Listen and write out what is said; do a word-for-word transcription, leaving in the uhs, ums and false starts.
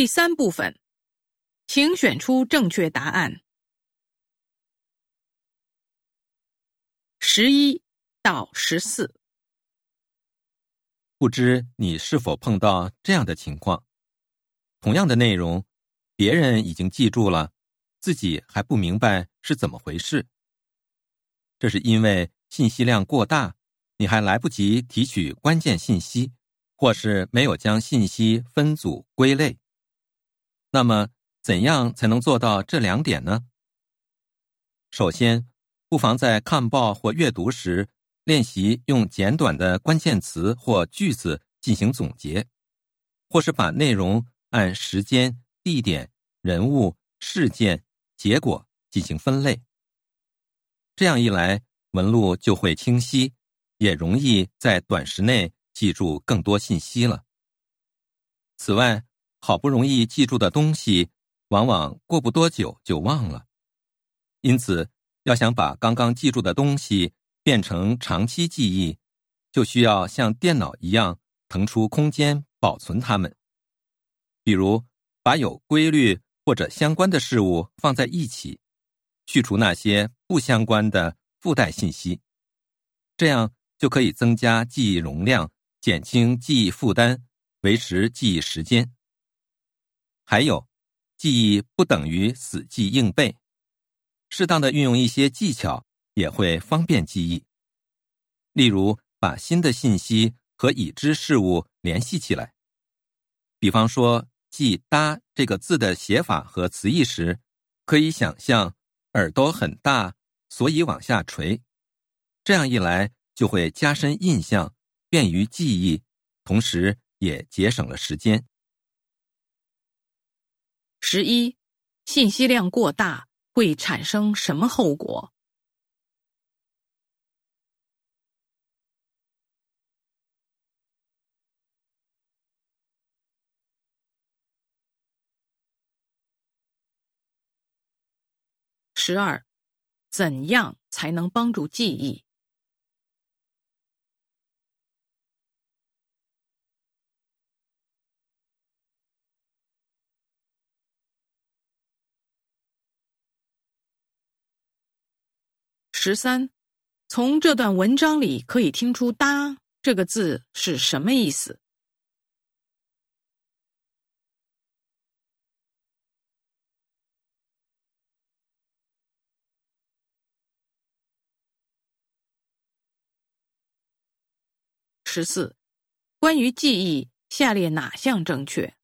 第三部分，请选出正确答案。十一到十四。不知你是否碰到这样的情况，同样的内容，别人已经记住了，自己还不明白是怎么回事。这是因为信息量过大，你还来不及提取关键信息，或是没有将信息分组归类。那么，怎样才能做到这两点呢？首先，不妨在看报或阅读时，练习用简短的关键词或句子进行总结，或是把内容按时间、地点、人物、事件、结果进行分类。这样一来，文路就会清晰，也容易在短时内记住更多信息了。此外，好不容易记住的东西，往往过不多久就忘了。因此，要想把刚刚记住的东西变成长期记忆，就需要像电脑一样腾出空间保存它们。比如，把有规律或者相关的事物放在一起，去除那些不相关的附带信息。这样就可以增加记忆容量，减轻记忆负担，维持记忆时间。还有，记忆不等于死记硬背，适当的运用一些技巧也会方便记忆。例如，把新的信息和已知事物联系起来。比方说，记搭这个字的写法和词义时，可以想象耳朵很大，所以往下垂。这样一来，就会加深印象，便于记忆，同时也节省了时间。十一. 信息量过大会产生什么后果？十二. 怎样才能帮助记忆？十三，从这段文章里可以听出搭这个字是什么意思。十四，关于记忆，下列哪项正确？